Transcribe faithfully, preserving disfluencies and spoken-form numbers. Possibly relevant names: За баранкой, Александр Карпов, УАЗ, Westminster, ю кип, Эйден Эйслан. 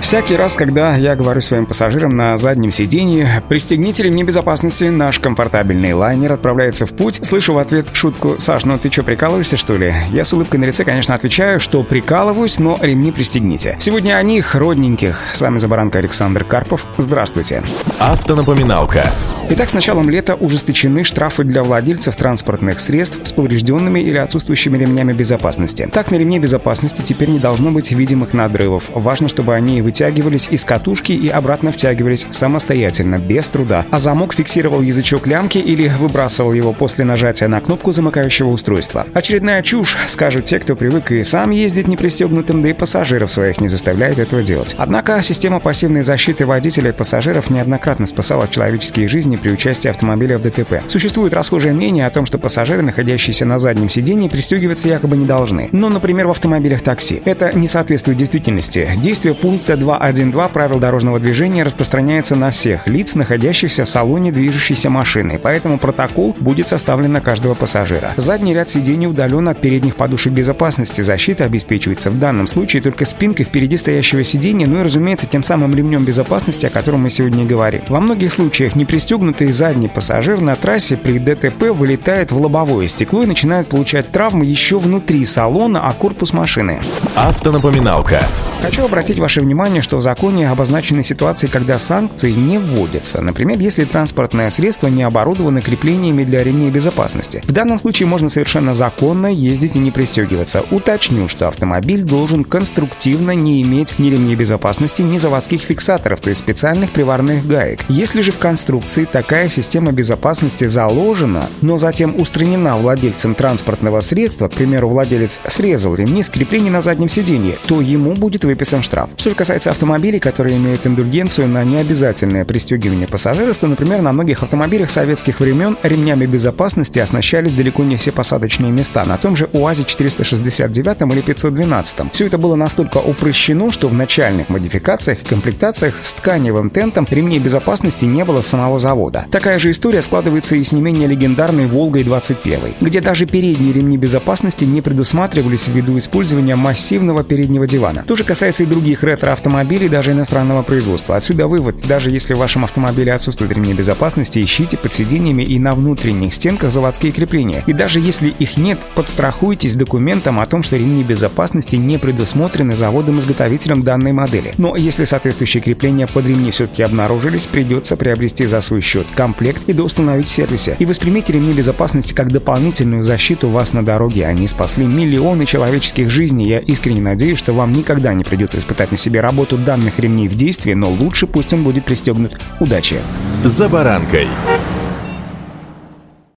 Всякий раз, когда я говорю своим пассажирам на заднем сиденье: «Пристегните ремни безопасности, наш комфортабельный лайнер отправляется в путь», слышу в ответ шутку: «Саш, ну ты что, прикалываешься, что ли?» Я с улыбкой на лице, конечно, отвечаю, что прикалываюсь, но ремни пристегните. Сегодня о них, родненьких. С вами «За баранкой» Александр Карпов. Здравствуйте. Автонапоминалка. Итак, с началом лета ужесточены штрафы для владельцев транспортных средств с поврежденными или отсутствующими ремнями безопасности. Так, на ремне безопасности теперь не должно быть видимых надрывов. Важно, чтобы они вытягивались из катушки и обратно втягивались самостоятельно, без труда. А замок фиксировал язычок лямки или выбрасывал его после нажатия на кнопку замыкающего устройства. Очередная чушь, скажут те, кто привык и сам ездить непристегнутым, да и пассажиров своих не заставляет этого делать. Однако система пассивной защиты водителя и пассажиров неоднократно спасала человеческие жизни при участии автомобиля в ДТП. Существует расхожее мнение о том, что пассажиры, находящиеся на заднем сидении, пристегиваться якобы не должны. Но, например, в автомобилях такси. Это не соответствует действительности. Действие пункта два один два правил дорожного движения распространяется на всех лиц, находящихся в салоне движущейся машины, поэтому протокол будет составлен на каждого пассажира. Задний ряд сидений удален от передних подушек безопасности. Защита обеспечивается в данном случае только спинкой впереди стоящего сидения, ну и, разумеется, тем самым ремнем безопасности, о котором мы сегодня говорим. Во многих случаях не пристегнут задний пассажир на трассе при ДТП вылетает в лобовое стекло и начинает получать травмы еще внутри салона, а корпус машины. Автонапоминалка. Хочу обратить ваше внимание, что в законе обозначены ситуации, когда санкции не вводятся. Например, если транспортное средство не оборудовано креплениями для ремней безопасности. В данном случае можно совершенно законно ездить и не пристегиваться. Уточню, что автомобиль должен конструктивно не иметь ни ремней безопасности, ни заводских фиксаторов, то есть специальных приварных гаек. Если же в конструкции такая система безопасности заложена, но затем устранена владельцем транспортного средства, к примеру, владелец срезал ремни с креплений на заднем сиденье, то ему будет выписан штраф. Что же касается автомобилей, которые имеют индульгенцию на необязательное пристегивание пассажиров, то, например, на многих автомобилях советских времен ремнями безопасности оснащались далеко не все посадочные места, на том же УАЗе четыреста шестьдесят девять или пятьсот двенадцать. Все это было настолько упрощено, что в начальных модификациях и комплектациях с тканевым тентом ремней безопасности не было самого завода. Такая же история складывается и с не менее легендарной «Волгой двадцать один», где даже передние ремни безопасности не предусматривались ввиду использования массивного переднего дивана. То же касается и других ретро-автомобилей даже иностранного производства. Отсюда вывод: даже если в вашем автомобиле отсутствуют ремни безопасности, ищите под сиденьями и на внутренних стенках заводские крепления. И даже если их нет, подстрахуйтесь документом о том, что ремни безопасности не предусмотрены заводом-изготовителем данной модели. Но если соответствующие крепления под ремни все-таки обнаружились, придется приобрести за свой счет комплект и доустановить в сервисе. И воспримите ремни безопасности как дополнительную защиту вас на дороге. Они спасли миллионы человеческих жизней. Я искренне надеюсь, что вам никогда не придется испытать на себе работу данных ремней в действии, но лучше пусть он будет пристегнут. Удачи! За баранкой.